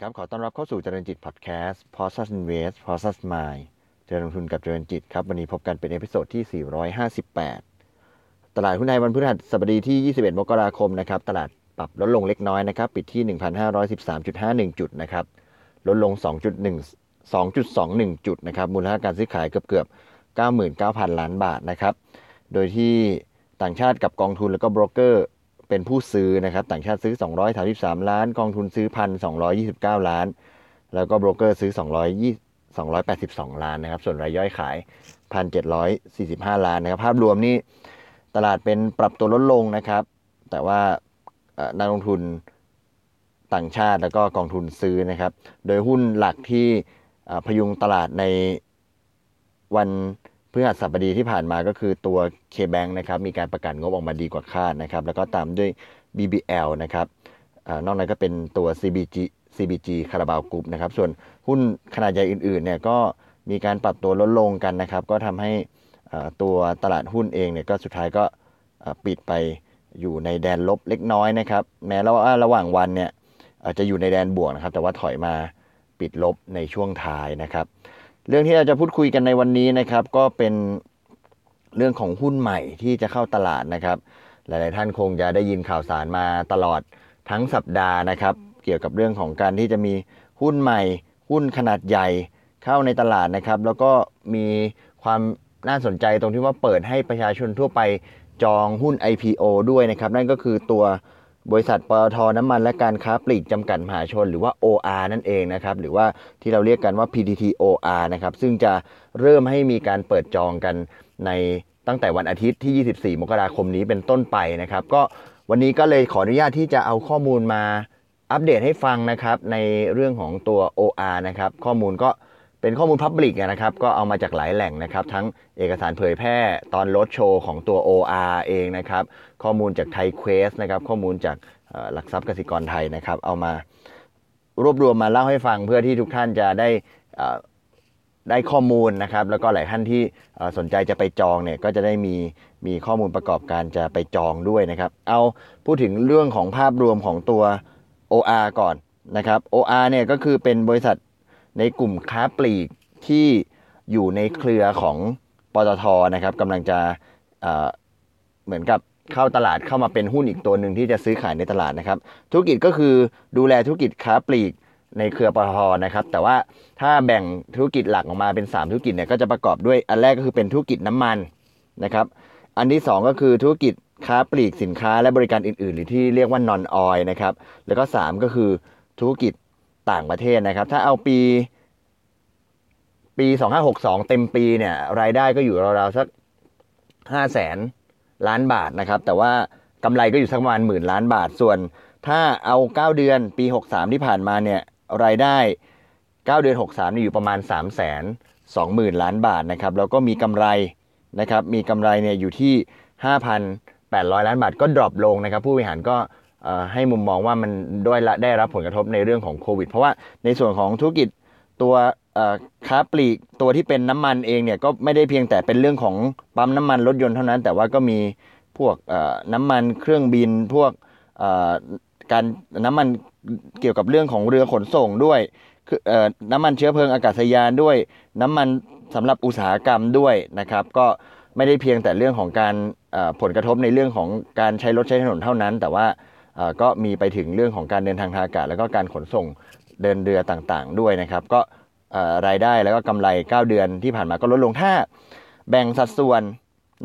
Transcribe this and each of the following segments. ดีครับขอต้อนรับเข้าสู่เจริญจิตพอดแคสต์ Process Invest Process Mind เจริญลงทุนกับเจริญจิตครับวันนี้พบกันเป็นเอพิโซดที่458ตลาดหุ้นไทยวันพฤหัสบดีที่21มกราคมนะครับตลาดปรับลดลงเล็กน้อยนะครับปิดที่ 1,513.51 จุดนะครับลดลง 2.21 จุดนะครับมูลค่าการซื้อขายเกือบ 99,000 ล้านบาทนะครับโดยที่ต่างชาติกับกองทุนแล้วก็โบรกเกอร์เป็นผู้ซื้อนะครับต่างชาติซื้อ233ล้านกองทุนซื้อ 1,229 ล้านแล้วก็โบรกเกอร์ซื้อ282ล้านนะครับส่วนรายย่อยขาย 1,745 ล้านนะครับภาพรวมนี่ตลาดเป็นปรับตัวลดลงนะครับแต่ว่านักลงทุนต่างชาติแล้วก็กองทุนซื้อนะครับโดยหุ้นหลักที่พยุงตลาดในวันพฤหัสบดีที่ผ่านมาก็คือตัว K Bank นะครับมีการประกาศงบออกมาดีกว่าคาดนะครับแล้วก็ตามด้วย BBL นะครับนอกนั้นก็เป็นตัว CBG คาราบาวกรุ๊ปนะครับส่วนหุ้นขนาดใหญ่อื่นๆเนี่ยก็มีการปรับตัวลดลงกันนะครับก็ทำให้ตัวตลาดหุ้นเองเนี่ยก็สุดท้ายก็ปิดไปอยู่ในแดนลบเล็กน้อยนะครับแม้ว่าระหว่างวันเนี่ยจะอยู่ในแดนบวกนะครับแต่ว่าถอยมาปิดลบในช่วงท้ายนะครับเรื่องที่เราจะพูดคุยกันในวันนี้นะครับก็เป็นเรื่องของหุ้นใหม่ที่จะเข้าตลาดนะครับหลายๆท่านคงจะได้ยินข่าวสารมาตลอดทั้งสัปดาห์นะครับเกี่ยวกับเรื่องของการที่จะมีหุ้นใหม่หุ้นขนาดใหญ่เข้าในตลาดนะครับแล้วก็มีความน่าสนใจตรงที่ว่าเปิดให้ประชาชนทั่วไปจองหุ้น IPO ด้วยนะครับนั่นก็คือตัวบริษัทปตท.น้ำมันและการค้าปลีกจำกัดมหาชนหรือว่า OR นั่นเองนะครับหรือว่าที่เราเรียกกันว่า PTT OR นะครับซึ่งจะเริ่มให้มีการเปิดจองกันในตั้งแต่วันอาทิตย์ที่24มกราคมนี้เป็นต้นไปนะครับก็วันนี้ก็เลยขออนุญาตที่จะเอาข้อมูลมาอัปเดตให้ฟังนะครับในเรื่องของตัว OR นะครับข้อมูลก็เป็นข้อมูล Public นะครับก็เอามาจากหลายแหล่งนะครับทั้งเอกสารเผยแพร่ตอนรถโชว์ของตัว OR เองนะครับข้อมูลจาก Thai Quest นะครับข้อมูลจากหลักทรัพย์กสิกรไทยนะครับเอามารวบรวมมาเล่าให้ฟังเพื่อที่ทุกท่านจะได้ข้อมูลนะครับแล้วก็หลายท่านที่สนใจจะไปจองเนี่ยก็จะได้มีข้อมูลประกอบการจะไปจองด้วยนะครับเอาพูดถึงเรื่องของภาพรวมของตัว OR ก่อนนะครับ OR เนี่ยก็คือเป็นบริษัทในกลุ่มค้าปลีกที่อยู่ในเครือของปตท.นะครับกำลังจะเหมือนกับเข้าตลาดเข้ามาเป็นหุ้นอีกตัวหนึ่งที่จะซื้อขายในตลาดนะครับธุรกิจก็คือดูแลธุรกิจค้าปลีกในเครือปตท.นะครับแต่ว่าถ้าแบ่งธุรกิจหลักออกมาเป็น3ธุรกิจเนี่ยก็จะประกอบด้วยอันแรกก็คือเป็นธุรกิจน้ำมันนะครับอันที่2ก็คือธุรกิจค้าปลีกสินค้าและบริการอื่นๆหรือที่เรียกว่า non oil นะครับแล้วก็3ก็คือธุรกิจต่างประเทศนะครับถ้าเอาปี2562เต็มปีเนี่ยรายได้ก็อยู่ราวๆสัก 500,000 ล้านบาทนะครับแต่ว่ากำไรก็อยู่สักประมาณ 10,000 ล้านบาทส่วนถ้าเอา9เดือนปี63ที่ผ่านมาเนี่ยรายได้9เดือน63นี่อยู่ประมาณ 320,000 ล้านบาทนะครับแล้วก็มีกำไรนะครับมีกำไรเนี่ยอยู่ที่ 5,800 ล้านบาทก็ดรอปลงนะครับผู้บริหารก็ให้มุมมองว่ามันด้วยละได้รับผลกระทบในเรื่องของโควิดเพราะว่าในส่วนของธุรกิจตัวค้าปลีกตัวที่เป็นน้ำมันเองเนี่ยก็ไม่ได้เพียงแต่เป็นเรื่องของปั๊มน้ำมันรถยนต์เท่านั้นแต่ว่าก็มีพวกน้ำมันเครื่องบินพวกการน้ำมันเกี่ยวกับเรื่องของเรือขนส่งด้วยน้ำมันเชื้อเพลิงอากาศยานด้วยน้ำมันสำหรับอุตสาหกรรมด้วยนะครับก็ไม่ได้เพียงแต่เรื่องของการผลกระทบในเรื่องของการใช้รถใช้ถนนเท่านั้นแต่ว่าก็มีไปถึงเรื่องของการเดินทางทางอากาศแล้วก็การขนส่งเดินเรือต่างๆด้วยนะครับก็รายได้แล้วก็กำไร9เดือนที่ผ่านมาก็ลดลงถ้าแบ่งสัดส่วน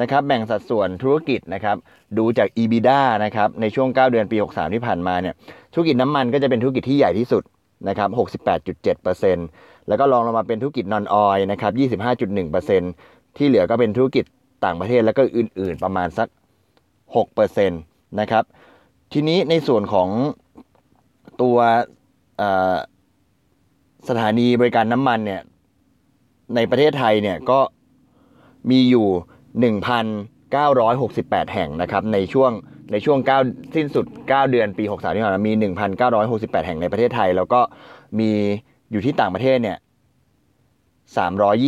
นะครับแบ่งสัดส่วนธุรกิจนะครับดูจาก EBITDA นะครับในช่วง9เดือนปี63ที่ผ่านมาเนี่ยธุรกิจน้ำมันก็จะเป็นธุรกิจที่ใหญ่ที่สุดนะครับ 68.7% แล้วก็รองลงมาเป็นธุรกิจ Non Oil นะครับ 25.1% ที่เหลือก็เป็นธุรกิจต่างประเทศแล้วก็อื่นๆประมาณสัก 6% นะครับทีนี้ในส่วนของตัวสถานีบริการน้ำมันเนี่ยในประเทศไทยเนี่ยก็มีอยู่ 1,968 แห่งนะครับในช่วง9สิ้นสุด9เดือนปี63ที่ผ่านมามี 1,968 แห่งในประเทศไทยแล้วก็มีอยู่ที่ต่างประเทศเนี่ย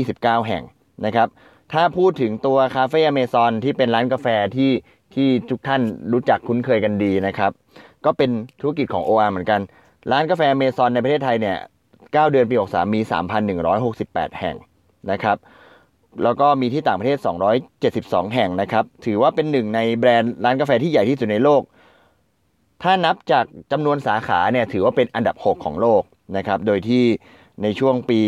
329แห่งนะครับถ้าพูดถึงตัว Cafe Amazon ที่เป็นร้านกาแฟที่ทุกท่านรู้จักคุ้นเคยกันดีนะครับก็เป็นธุรกิจของ OR เหมือนกัน ร้านกาแฟ Amazon ในประเทศไทยเนี่ย9เดือนปี63มี 3,168 แห่งนะครับแล้วก็มีที่ต่างประเทศ272แห่งนะครับถือว่าเป็นหนึ่งในแบรนด์ร้านกาแฟที่ใหญ่ที่สุดในโลกถ้านับจากจำนวนสาขาเนี่ยถือว่าเป็นอันดับ6ของโลกนะครับโดยที่ในช่วงปี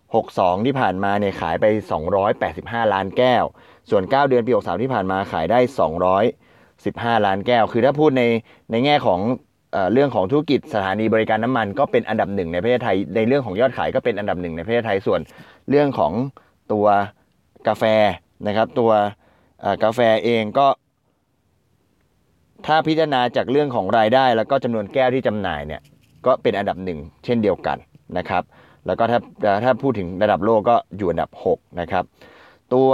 62ที่ผ่านมาเนี่ยขายไป285ล้านแก้วส่วน9เดือนปี63ที่ผ่านมาขายได้215ล้านแก้วคือถ้าพูดในแง่ของเรื่องของธุรกิจสถานีบริการน้ำมันก็เป็นอันดับ1ในประเทศไทยในเรื่องของยอดขายก็เป็นอันดับ1ในประเทศไทยส่วนเรื่องของตัวกาแฟนะครับตัวกาแฟเองก็ถ้าพิจารณาจากเรื่องของรายได้แล้วก็จำนวนแก้วที่จำหน่ายเนี่ยก็เป็นอันดับ1เช่นเดียวกันนะครับแล้วก็ถ้าพูดถึงระดับโลกก็อยู่อันดับ6นะครับตัว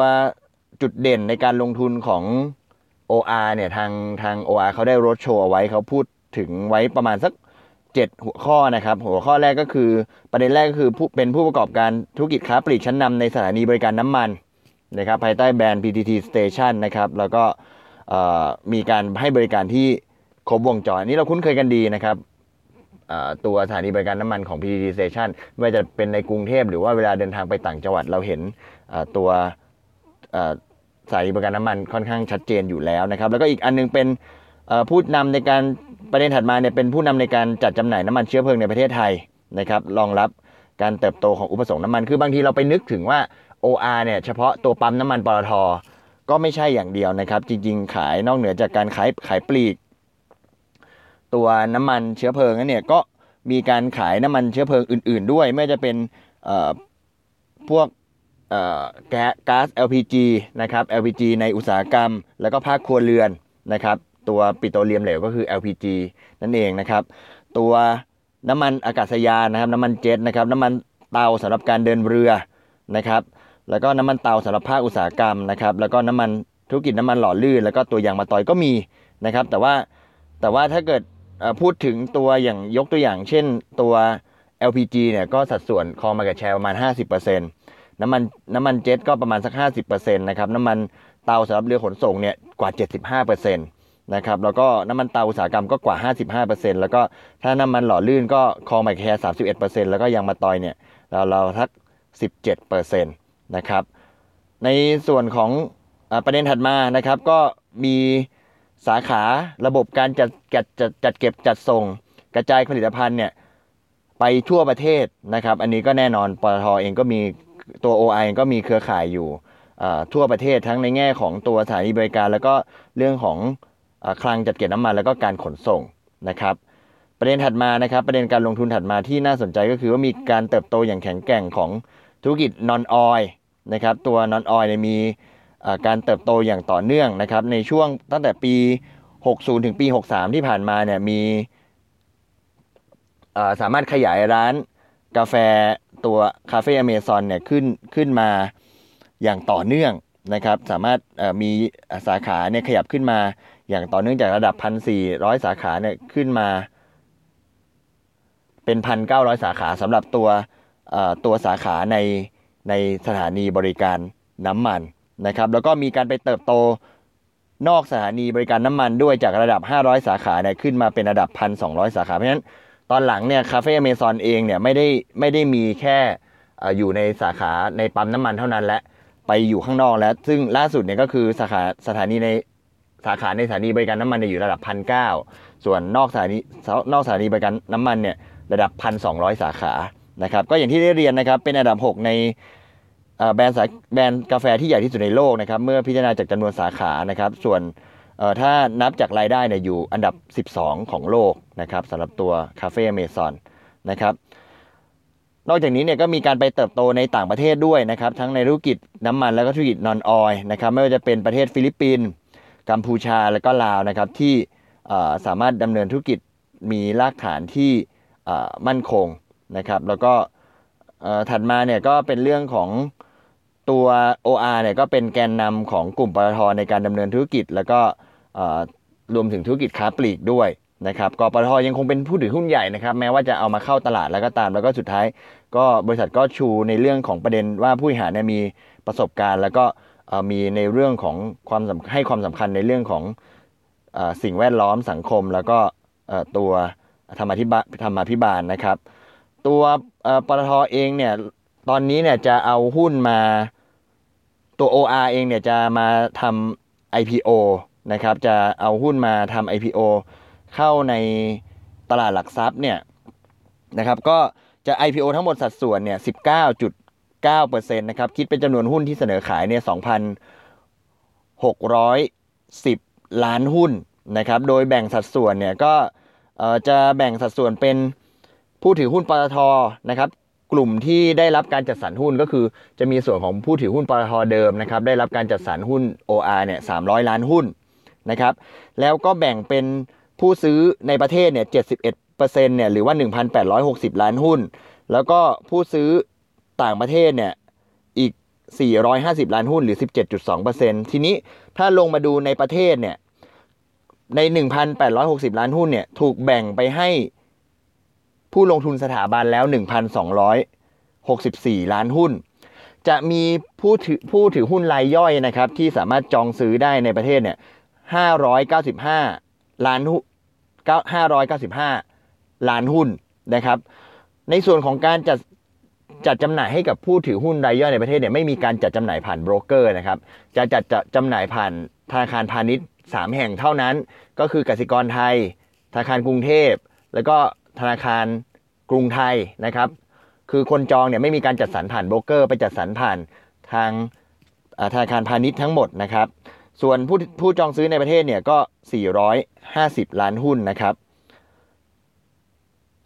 จุดเด่นในการลงทุนของ OR เนี่ยทาง OR เขาได้โรดโชว์เอาไว้เขาพูดถึงไว้ประมาณสัก7หัวข้อนะครับหัวข้อแรกก็คือประเด็นแรกก็คือเป็นผู้ประกอบการธุรกิจค้าปลีกชั้นนำในสถานีบริการน้ำมันนะครับภายใต้แบรนด์ PTT Station นะครับแล้วก็มีการให้บริการที่ครบวงจร นี้เราคุ้นเคยกันดีนะครับตัวสถานีบริการน้ำมันของ PTT Station ไม่ว่าจะเป็นในกรุงเทพหรือว่าเวลาเดินทางไปต่างจังหวัดเราเห็นตัวสถานีบริการน้ำมันค่อนข้างชัดเจนอยู่แล้วนะครับแล้วก็อีกอันนึงเป็นผู้นำในการประเด็นถัดมาเนี่ยเป็นผู้นำในการจัดจำหน่ายน้ำมันเชื้อเพลิงในประเทศไทยนะครับรองรับการเติบโตของอุปสงค์น้ำมันคือบางทีเราไปนึกถึงว่า OR เนี่ยเฉพาะตัวปั๊มน้ำมันปตท.ก็ไม่ใช่อย่างเดียวนะครับจริงๆขายนอกเหนือจากการขายปลีกตัวน้ำมันเชื้อเพลิงนั้นเนี่ยก็มีการขายน้ำมันเชื้อเพลิงอื่นๆด้วยไม่ว่าจะเป็นพวกก๊าซ LPG นะครับ LPG ในอุตสาหกรรมแล้วก็ภาคครัวเรือนนะครับตัวปิโตรเลียมเหลวก็คือ LPG นั่นเองนะครับตัวน้ำมันอากาศยานนะครับน้ำมันเจ็ตนะครับน้ำมันเตาสำหรับการเดินเรือนะครับแล้วก็น้ำมันเตาสำหรับภาคอุตสาหกรรมนะครับแล้วก็น้ำมันธุรกิจน้ำมันหล่อลื่นแล้วก็ตัวยางมะตอยก็มีนะครับแต่ว่าถ้าเกิดพูดถึงตัวอย่างยกตัวอย่างเช่นตัว LPG เนี่ยก็สัดส่วนครองmarket share ประมาณ 50% น้ำมันเจ็ตก็ประมาณสัก 50% นะครับน้ำมันเตาสำหรับเรือขนส่งเนี่ยกว่า 75% นะครับแล้วก็น้ำมันเตาอุตสาหกรรมก็กว่า 55% แล้วก็ถ้าน้ำมันหล่อลื่นก็ครองmarket share 31% แล้วก็ยางมะตอยเนี่ยเราทัก 17% นะครับในส่วนของประเด็นถัดมานะครับก็มีสาขาระบบการจัดเก็บจัดส่งกระจายผลิตภัณฑ์เนี่ยไปทั่วประเทศนะครับอันนี้ก็แน่นอนปตท.เองก็มีตัว OI เองก็มีเครือข่ายอยู่ทั่วประเทศทั้งในแง่ของตัวสถานีบริการแล้วก็เรื่องของคลังจัดเก็บน้ำมันแล้วก็การขนส่งนะครับประเด็นถัดมานะครับประเด็นการลงทุนถัดมาที่น่าสนใจก็คือว่ามีการเติบโตอย่างแข็งแกร่งของธุรกิจ Non Oil นะครับตัว Non Oil เนี่ยมีการเติบโตอย่างต่อเนื่องนะครับในช่วงตั้งแต่ปี60ถึงปี63ที่ผ่านมาเนี่ยมีสามารถขยายร้านกาแฟตัว Cafe Amazon เนี่ยขึ้นมาอย่างต่อเนื่องนะครับสามารถมีสาขาเนี่ยขยับขึ้นมาอย่างต่อเนื่องจากระดับ 1,400 สาขาเนี่ยขึ้นมาเป็น 1,900 สาขาสำหรับตัวสาขาในสถานีบริการน้ำมันนะครับแล้วก็มีการไปเติบโตนอกสถานีบริการน้ำมันด้วยจากระดับ500สาขาเนี่ยขึ้นมาเป็นระดับ 1,200 สาขาเพราะฉะนั้นตอนหลังเนี่ย Cafe Amazon เองเนี่ยไม่ได้มีแค่อยู่ในสาขาในปั๊มน้ำมันเท่านั้นและไปอยู่ข้างนอกแล้วซึ่งล่าสุดเนี่ยก็คือสาขาในสถานีบริการน้ำมันอยู่ระดับ 1,900 ส่วนนอกสถานีบริการน้ำมันเนี่ยระดับ 1,200 สาขานะครับก็อย่างที่ได้เรียนนะครับเป็นอันดับ6ในแบรนด์กาแฟที่ใหญ่ที่สุดในโลกนะครับเมื่อพิจารณาจากจำนวนสาขานะครับส่วนถ้านับจากรายได้เนี่ยอยู่อันดับ12ของโลกนะครับสำหรับตัว Cafe Amazon นะครับนอกจากนี้เนี่ยก็มีการไปเติบโตในต่างประเทศด้วยนะครับทั้งในธุรกิจน้ำมันแล้วก็ธุรกิจ Non Oil นะครับไม่ว่าจะเป็นประเทศฟิลิปปินส์กัมพูชาแล้วก็ลาวนะครับที่สามารถดำเนินธุรกิจมีรากฐานที่มั่นคงนะครับแล้วก็ถัดมาเนี่ยก็เป็นเรื่องของตัว OR เนี่ยก็เป็นแกนนำของกลุ่มปตท.ในการดำเนินธุรกิจแล้วก็รวมถึงธุรกิจค้าปลีกด้วยนะครับกปตท.ยังคงเป็นผู้ถือหุ้นใหญ่นะครับแม้ว่าจะเอามาเข้าตลาดแล้วก็ตามแล้วก็สุดท้ายก็บริษัทก็ชูในเรื่องของประเด็นว่าผู้บริหารเนี่ยมีประสบการณ์แล้วก็มีในเรื่องของให้ความสำคัญในเรื่องของสิ่งแวดล้อมสังคมแล้วก็ตัว ธรรมาภิบาลนะครับตัวปตท.เองเนี่ยตอนนี้เนี่ยจะเอาหุ้นมาตัว OR เองเนี่ยจะมาทำ IPO นะครับจะเอาหุ้นมาทำ IPO เข้าในตลาดหลักทรัพย์เนี่ยนะครับก็จะ IPO ทั้งหมดสัดส่วนเนี่ย 19.9% นะครับคิดเป็นจำนวนหุ้นที่เสนอขายเนี่ย 2,610 ล้านหุ้นนะครับโดยแบ่งสัดส่วนเนี่ยก็จะแบ่งสัดส่วนเป็นผู้ถือหุ้นปตท.นะครับกลุ่มที่ได้รับการจัดสรรหุ้นก็คือจะมีส่วนของผู้ถือหุ้นปตท.เดิมนะครับได้รับการจัดสรรหุ้น OR เนี่ย300ล้านหุ้นนะครับแล้วก็แบ่งเป็นผู้ซื้อในประเทศเนี่ย 71% เนี่ยหรือว่า 1,860 ล้านหุ้นแล้วก็ผู้ซื้อต่างประเทศเนี่ยอีก450ล้านหุ้นหรือ 17.2% ทีนี้ถ้าลงมาดูในประเทศเนี่ยใน 1,860 ล้านหุ้นเนี่ยถูกแบ่งไปให้ผู้ลงทุนสถาบันแล้ว 1,264 ล้านหุ้นจะมีผู้ถือหุ้นรายย่อยนะครับที่สามารถจองซื้อได้ในประเทศเนี่ย595 ล้านหุ้นนะครับในส่วนของการจัดจำหน่ายให้กับผู้ถือหุ้นรายย่อยในประเทศเนี่ยไม่มีการจัดจำหน่ายผ่านโบรกเกอร์นะครับจะจัดจำหน่ายผ่านธนาคารพาณิชย์3แห่งเท่านั้นก็คือกสิกรไทยธนาคารกรุงเทพแล้วก็ธนาคารกรุงไทยนะครับคือคนจองเนี่ยไม่มีการจัดสรรผ่านโบรกเกอร์ไปจัดสรรผ่านทางธนาคารพาณิชย์ทั้งหมดนะครับส่วนผู้จองซื้อในประเทศเนี่ยก็450ล้านหุ้นนะครับ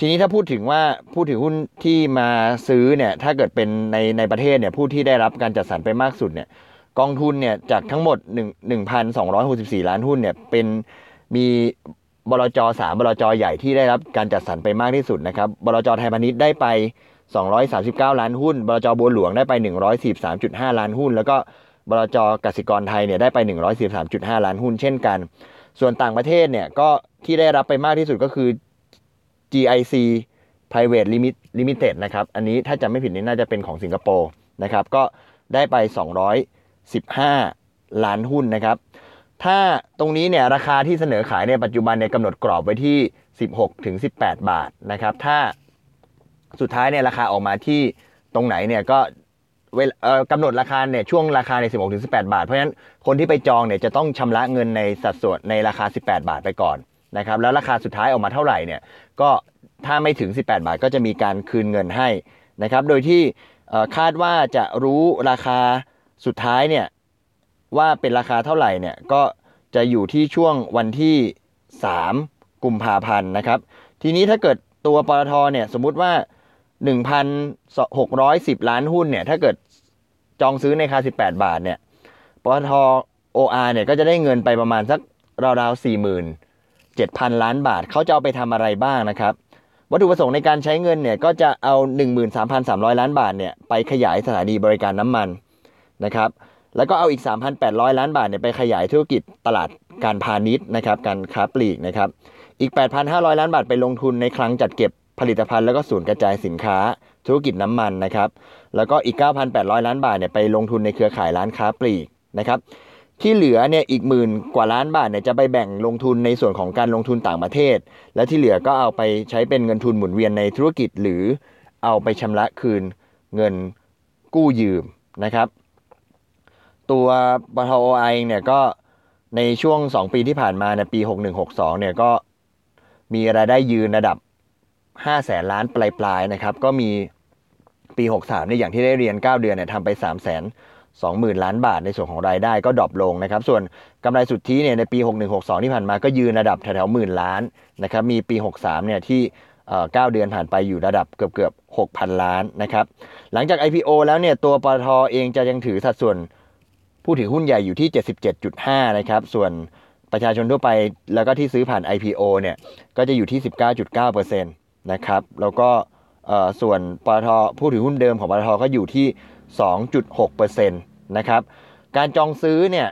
ทีนี้ถ้าพูดถึงว่าผู้ถือหุ้นที่มาซื้อเนี่ยถ้าเกิดเป็นในประเทศเนี่ยผู้ที่ได้รับการจัดสรรไปมากสุดเนี่ยกองทุนเนี่ยจากทั้งหมด 1,264 ล้านหุ้นเนี่ยเป็นมีบลจ3บลจใหญ่ที่ได้รับการจัดสรรไปมากที่สุดนะครับบลจไทยพาณิชย์ได้ไป239ล้านหุ้นบลจบัวหลวงได้ไป 143.5 ล้านหุ้นแล้วก็บลจกสิกรไทยเนี่ยได้ไป 143.5 ล้านหุ้นเช่นกันส่วนต่างประเทศเนี่ยก็ที่ได้รับไปมากที่สุดก็คือ GIC Private Limited นะครับอันนี้ถ้าจำไม่ผิดนี่น่าจะเป็นของสิงคโปร์นะครับก็ได้ไป215ล้านหุ้นนะครับถ้าตรงนี้เนี่ยราคาที่เสนอขายในปัจจุบันเนี่ยกำหนดกรอบไว้ที่ 16-18 บาทนะครับถ้าสุดท้ายเนี่ยราคาออกมาที่ตรงไหนเนี่ยก็กำหนดราคาเนี่ยช่วงราคาใน 16-18 บาทเพราะฉะนั้นคนที่ไปจองเนี่ยจะต้องชำระเงินในสัดส่วนในราคา18บาทไปก่อนนะครับแล้วราคาสุดท้ายออกมาเท่าไหร่เนี่ยก็ถ้าไม่ถึง18บาทก็จะมีการคืนเงินให้นะครับโดยที่คาดว่าจะรู้ราคาสุดท้ายเนี่ยว่าเป็นราคาเท่าไหร่เนี่ยก็จะอยู่ที่ช่วงวันที่3กุมภาพันธ์นะครับทีนี้ถ้าเกิดตัวปตท.เนี่ยสมมุติว่า 1,610 ล้านหุ้นเนี่ยถ้าเกิดจองซื้อในราคา18บาทเนี่ยปตท. OR เนี่ยก็จะได้เงินไปประมาณสักราวๆ 47,000 ล้านบาทเขาจะเอาไปทำอะไรบ้างนะครับวัตถุประสงค์ในการใช้เงินเนี่ยก็จะเอา 13,300 ล้านบาทเนี่ยไปขยายสถานีบริการน้ำมันนะครับแล้วก็เอาอีก 3,800 ล้านบาทเนี่ยไปขยายธุรกิจตลาดการพาณิชย์นะครับการค้าปลีกนะครับอีก 8,500 ล้านบาทไปลงทุนในคลังจัดเก็บผลิตภัณฑ์แล้วก็ศูนย์กระจายสินค้าธุรกิจน้ำมันนะครับแล้วก็อีก 9,800 ล้านบาทเนี่ยไปลงทุนในเครือข่ายร้านค้าปลีกนะครับที่เหลือเนี่ยอีก10,000 กว่าล้านบาทเนี่ยจะไปแบ่งลงทุนในส่วนของการลงทุนต่างประเทศและที่เหลือก็เอาไปใช้เป็นเงินทุนหมุนเวียนในธุรกิจหรือเอาไปชำระคืนเงินกู้ยืมนะครับตัวปตท.เองเนี่ยก็ในช่วง2ปีที่ผ่านมาในปี6162เนี่ยก็มีรายได้ยืนระดับ500,000 ล้านปลายๆนะครับก็มีปี63เนี่ยอย่างที่ได้เรียน9เดือนเนี่ยทำไป 320,000 ล้านบาทในส่วนของรายได้ก็ดรอปลงนะครับส่วนกำไรสุทธิเนี่ยในปี6162ที่ผ่านมาก็ยืนระดับแถวๆหมื่นล้านนะครับมีปี63เนี่ยที่9เดือนผ่านไปอยู่ระดับเกือบ 6,000 ล้านนะครับหลังจาก IPO แล้วเนี่ยตัวปตท.เองจะยังถือสัดส่วนผู้ถือหุ้นใหญ่อยู่ที่ 77.5 นะครับส่วนประชาชนทั่วไปแล้วก็ที่ซื้อผ่าน IPO เนี่ยก็จะอยู่ที่ 19.9% นะครับแล้วก็ส่วนปตท.ผู้ถือหุ้นเดิมของปตท.ก็อยู่ที่ 2.6% นะครับการจองซื้อเนี่ย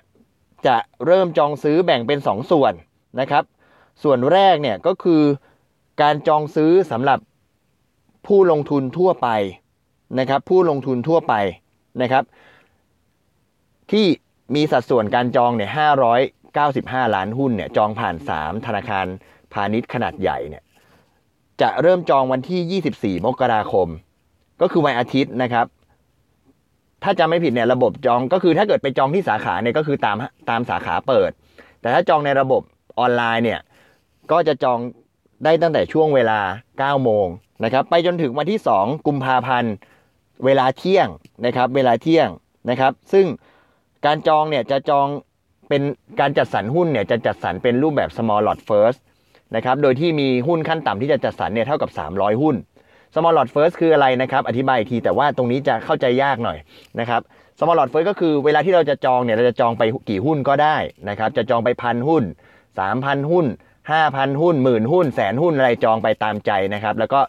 จะเริ่มจองซื้อแบ่งเป็น2ส่วนนะครับส่วนแรกเนี่ยก็คือการจองซื้อสำหรับผู้ลงทุนทั่วไปนะครับผู้ลงทุนทั่วไปนะครับที่มีสัดส่วนการจองเนี่ย595ล้านหุ้นเนี่ยจองผ่าน3ธนาคารพาณิชย์ขนาดใหญ่เนี่ย จะเริ่มจองวันที่24มกราคมก็คือวันอาทิตย์นะครับถ้าจำไม่ผิดเนี่ยระบบจองก็คือถ้าเกิดไปจองที่สาขาเนี่ยก็คือตามสาขาเปิดแต่ถ้าจองในระบบออนไลน์เนี่ยก็จะจองได้ตั้งแต่ช่วงเวลา 9 โมงนะครับไปจนถึงวันที่ 2 กุมภาพันธ์เวลาเที่ยงนะครับซึ่งการจองเนี่ยจะจองเป็นการจัดสรรหุ้นเนี่ยจะจัดสรรเป็นรูปแบบ Small Lot First นะครับโดยที่มีหุ้นขั้นต่ำที่จะจัดสรรเนี่ยเท่ากับ300หุ้น Small Lot First คืออะไรนะครับอธิบายอีกทีแต่ว่าตรงนี้จะเข้าใจยากหน่อยนะครับ Small Lot First ก็คือเวลาที่เราจะจองเนี่ยเราจะจองไปกี่หุ้นก็ได้นะครับจะจองไป 1,000 หุ้น 3,000 หุ้น 5,000 หุ้น 10,000 หุ้น 100,000 หุ้นอะไรจองไปตามใจนะครับแล้วก็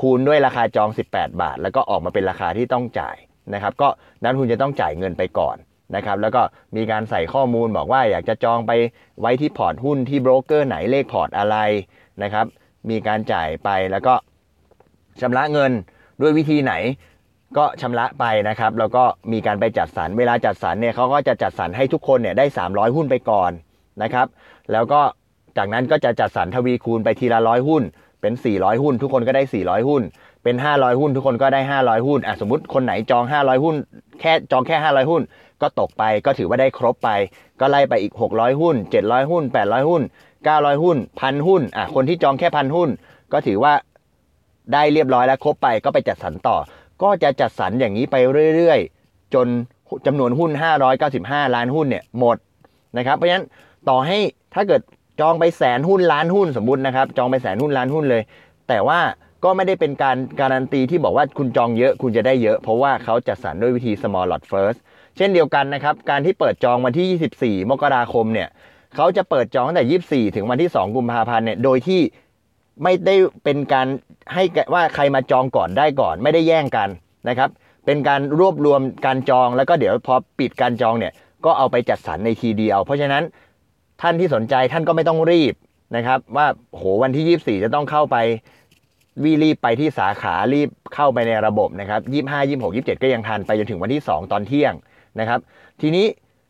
คูณด้วยราคาจอง18บาทแล้วก็ออกมาเป็นราคาที่ต้องจ่ายนะครับก็นักลงทุนจะต้องจ่ายเงินไปก่อนนะครับแล้วก็มีการใส่ข้อมูลบอกว่าอยากจะจองไปไว้ที่พอร์ตหุ้นที่โบรกเกอร์ไหนเลขพอร์ตอะไรนะครับมีการจ่ายไปแล้วก็ชำระเงินด้วยวิธีไหนก็ชำระไปนะครับแล้วก็มีการไปจัดสรรเวลาจัดสรรเนี่ยเขาก็จะจัดสรรให้ทุกคนเนี่ยได้300หุ้นไปก่อนนะครับแล้วก็จากนั้นก็จะจัดสรรทวีคูณไปทีละ100หุ้นเป็น400หุ้นทุกคนก็ได้400หุ้นเป็น500หุ้นทุกคนก็ได้500หุ้นสมมุติคนไหนจอง500หุ้นแค่500หุ้นก็ตกไปก็ถือว่าได้ครบไปก็ไล่ไปอีก600หุ้น700หุ้น800หุ้น900หุ้น 1,000 หุ้นคนที่จองแค่ 1,000 หุ้นก็ถือว่าได้เรียบร้อยแล้วครบไปก็ไปจัดสรรต่อก็จะจัดสรรอย่างนี้ไปเรื่อยๆจนจำนวนหุ้น595ล้านหุ้นเนี่ยหมดนะครับเพราะฉะนั้นต่อให้ถ้าเกิดจองไปแสนหุ้นล้านหุ้นสมมุตินะครับจองไปแสนหุ้นล้านหุ้นเลยแต่ว่าก็ไม่ได้เป็นการการันตีที่บอกว่าคุณจองเยอะคุณจะได้เยอะเพราะว่าเขาจัดสรรด้วยวิธี Small Lot First เช่นเดียวกันนะครับการที่เปิดจองวันที่24มกราคมเนี่ยเขาจะเปิดจองตั้งแต่24ถึงวันที่2กุมภาพันธ์เนี่ยโดยที่ไม่ได้เป็นการให้ว่าใครมาจองก่อนได้ก่อนไม่ได้แย่งกันนะครับเป็นการรวบรวมการจองแล้วก็เดี๋ยวพอปิดการจองเนี่ยก็เอาไปจัดสรรในทีเดียวเพราะฉะนั้นท่านที่สนใจท่านก็ไม่ต้องรีบนะครับว่าโหวันที่24จะต้องเข้าไปรีบไปที่สาขารีบเข้าไปในระบบนะครับ25 26 27ก็ยังทันไปจนถึงวันที่2ตอนเที่ยงนะครับทีนี้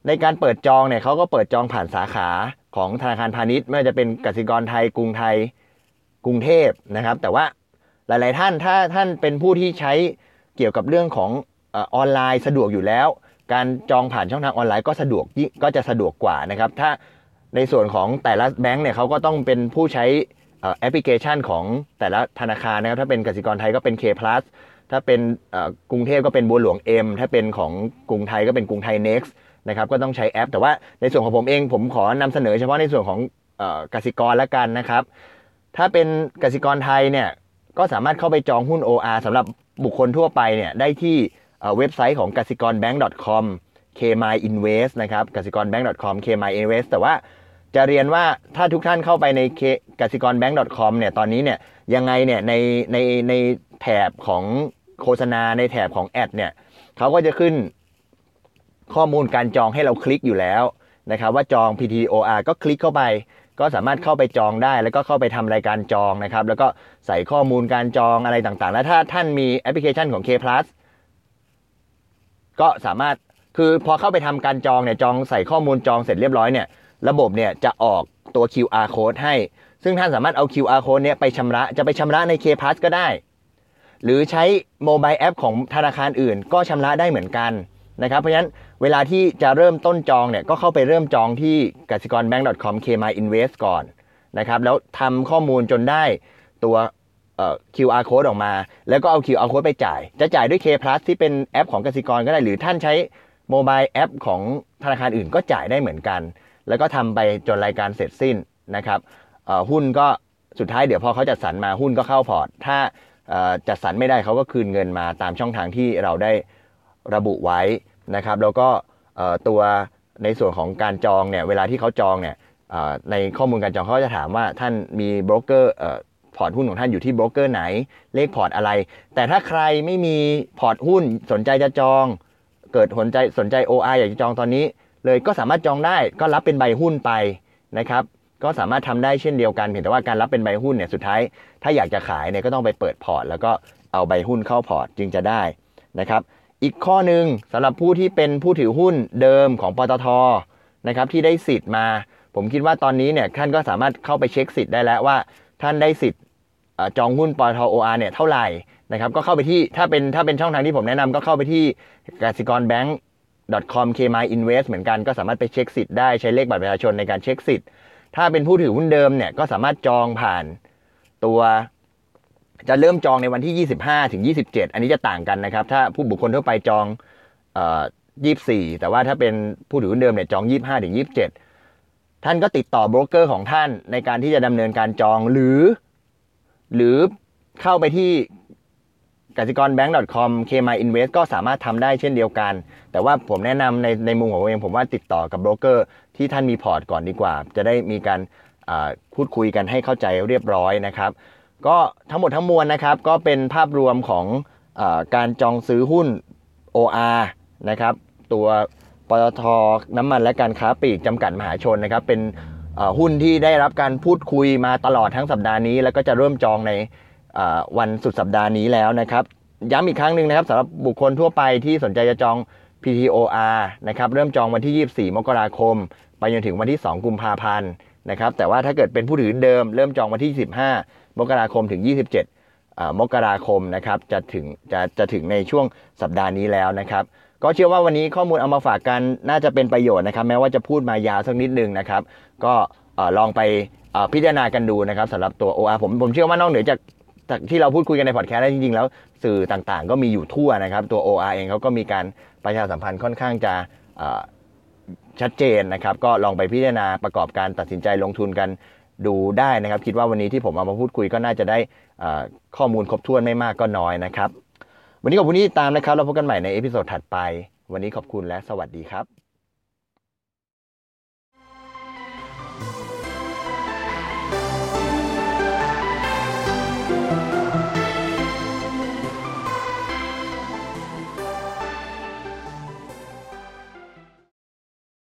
ในการเปิดจองเนี่ยเขาก็เปิดจองผ่านสาขาของธนาคารพาณิชย์ไม่ว่าจะเป็นกสิกรไทยกรุงไทยกรุงเทพนะครับแต่ว่าหลายๆท่านถ้าท่านเป็นผู้ที่ใช้เกี่ยวกับเรื่องของออนไลน์สะดวกอยู่แล้วการจองผ่านช่องทางออนไลน์ก็สะดวกก็จะสะดวกกว่านะครับถ้าในส่วนของแต่ละแบงค์เนี่ยเขาก็ต้องเป็นผู้ใช้แอปพลิเคชันของแต่ละธนาคารนะครับถ้าเป็นกสิกรไทยก็เป็น K PLUS ถ้าเป็นกรุงเทพก็เป็นบัวหลวง M ถ้าเป็นของกรุงไทยก็เป็นกรุงไทย Next นะครับก็ต้องใช้แอปแต่ว่าในส่วนของผมเองผมขอนำเสนอเฉพาะในส่วนของกสิกรละกันนะครับถ้าเป็นกสิกรไทยเนี่ยก็สามารถเข้าไปจองหุ้น OR สำหรับบุคคลทั่วไปเนี่ยได้ที่เว็บไซต์ของกสิกร bank.com kmyinvest นะครับกสิกร bank.com kmyinvest แต่ว่าจะเรียนว่าถ้าทุกท่านเข้าไปในกสิกร bank.com เนี่ยตอนนี้เนี่ยยังไงเนี่ยในแถบของโฆษณาในแถบของแอดเนี่ยเขาก็จะขึ้นข้อมูลการจองให้เราคลิกอยู่แล้วนะครับว่าจอง PTT OR ก็คลิกเข้าไปก็สามารถเข้าไปจองได้แล้วก็เข้าไปทำรายการจองนะครับแล้วก็ใส่ข้อมูลการจองอะไรต่างๆแล้วถ้าท่านมีแอปพลิเคชันของ K Plus ก็สามารถคือพอเข้าไปทำการจองเนี่ยจองใส่ข้อมูลจองเสร็จเรียบร้อยเนี่ยระบบเนี่ยจะออกตัว QR code ให้ซึ่งท่านสามารถเอา QR code เนี่ยไปชำระใน K Plus ก็ได้หรือใช้โมบายแอปของธนาคารอื่นก็ชำระได้เหมือนกันนะครับเพราะฉะนั้นเวลาที่จะเริ่มต้นจองเนี่ยก็เข้าไปเริ่มจองที่กสิกร bank.com kmyinvest ก่อนนะครับแล้วทำข้อมูลจนได้ตัว QR code ออกมาแล้วก็เอา QR code ไปจ่ายจะจ่ายด้วย K Plus ที่เป็นแอปของกสิกรก็ได้หรือท่านใช้โมบายแอปของธนาคารอื่นก็จ่ายได้เหมือนกันแล้วก็ทำไปจนรายการเสร็จสิ้นนะครับหุ้นก็สุดท้ายเดี๋ยวพอเขาจัดสรรมาหุ้นก็เข้าพอร์ตถ้าจัดสรรไม่ได้เขาก็คืนเงินมาตามช่องทางที่เราได้ระบุไว้นะครับแล้วก็ตัวในส่วนของการจองเนี่ยเวลาที่เขาจองเนี่ยในข้อมูลการจองเขาจะถามว่าท่านมีโบรกเกอร์พอร์ตหุ้นของท่านอยู่ที่โบรกเกอร์ไหนเลขพอร์ตอะไรแต่ถ้าใครไม่มีพอร์ตหุ้นสนใจจะจองเกิดสนใจ OR อยากจะจองตอนนี้เลยก็สามารถจองได้ก็รับเป็นใบหุ้นไปนะครับก็สามารถทำได้เช่นเดียวกันเพียงแต่ว่าการรับเป็นใบหุ้นเนี่ยสุดท้ายถ้าอยากจะขายเนี่ยก็ต้องไปเปิดพอร์ตแล้วก็เอาใบหุ้นเข้าพอร์ตจึงจะได้นะครับอีกข้อนึงสำหรับผู้ที่เป็นผู้ถือหุ้นเดิมของปตท.นะครับที่ได้สิทธิ์มาผมคิดว่าตอนนี้เนี่ยท่านก็สามารถเข้าไปเช็คสิทธิ์ได้แล้วว่าท่านได้สิทธิ์ จองหุ้นปตท OR เนี่ยเท่าไหร่นะครับก็เข้าไปที่ถ้าเป็นช่องทางที่ผมแนะนำก็เข้าไปที่กสิกร bank.com kmyinvest เหมือนกันก็สามารถไปเช็คสิทธิ์ได้ใช้เลขบัตรประชาชนในการเช็คสิทธิ์ถ้าเป็นผู้ถือหุ้นเดิมเนี่ยก็สามารถจองผ่านตัวจะเริ่มจองในวันที่25ถึง27อันนี้จะต่างกันนะครับถ้าผู้บุคคลทั่วไปจอง24แต่ว่าถ้าเป็นผู้ถือหุ้นเดิมเนี่ยจอง25ถึง27ท่านก็ติดต่อโบรกเกอร์ของท่านในการที่จะดำเนินการจองหรือเข้าไปที่กสิกร bank.com kmyinvest ก็สามารถทำได้เช่นเดียวกันแต่ว่าผมแนะนำในมุมของผมเองผมว่าติดต่อกับโบรกเกอร์ที่ท่านมีพอร์ตก่อนดีกว่าจะได้มีการพูดคุยกันให้เข้าใจเรียบร้อยนะครับก็ทั้งหมดทั้งมวลนะครับก็เป็นภาพรวมของการจองซื้อหุ้น OR นะครับตัวปตท.น้ำมันและการค้าปลีกจำกัดมหาชนนะครับเป็นหุ้นที่ได้รับการพูดคุยมาตลอดทั้งสัปดาห์นี้แล้วก็จะเริ่มจองในวันสุดสัปดาห์นี้แล้วนะครับย้ำอีกครั้งนึงนะครับสำหรับบุคคลทั่วไปที่สนใจจะจอง PTT OR นะครับเริ่มจองวันที่24มกราคมไปจนถึงวันที่2กุมภาพันธ์นะครับแต่ว่าถ้าเกิดเป็นผู้ถือเดิมเริ่มจองวันที่15มกราคมถึง27มกราคมนะครับจะถึงในช่วงสัปดาห์นี้แล้วนะครับก็เชื่อว่าวันนี้ข้อมูลเอามาฝากกันน่าจะเป็นประโยชน์นะครับแม้ว่าจะพูดมายาวสักนิดนึงนะครับก็ลองไปพิจารณากันดูนะครับสำหรับตัว OR ผมเชื่อว่านอกเหนือจากที่เราพูดคุยกันในพอดแคสต์แล้วจริงๆแล้วสื่อต่างๆก็มีอยู่ทั่วนะครับตัว OR เองเขาก็มีการประชาสัมพันธ์ค่อนข้างจะชัดเจนนะครับก็ลองไปพิจารณาประกอบการตัดสินใจลงทุนกันดูได้นะครับคิดว่าวันนี้ที่ผมเอามาพูดคุยก็น่าจะได้ข้อมูลครบถ้วนไม่มากก็น้อยนะครับวันนี้ขอบคุณที่ติดตามนะครับเราพบกันใหม่ในเอพิโซดถัดไปวันนี้ขอบคุณและสวัสดีครับ